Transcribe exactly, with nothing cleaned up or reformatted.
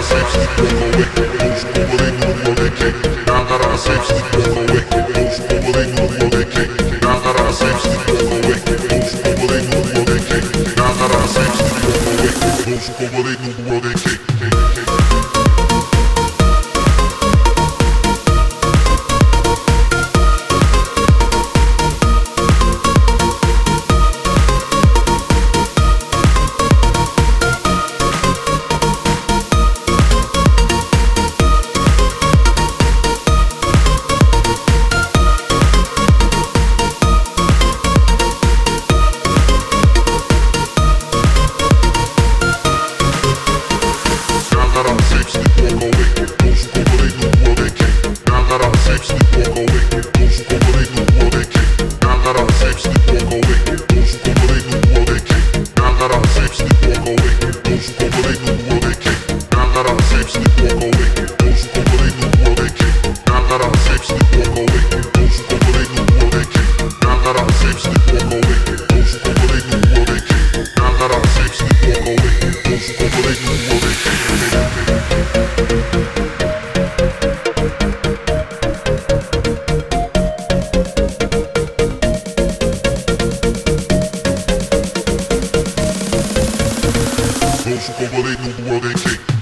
Those who go where they knew where they came.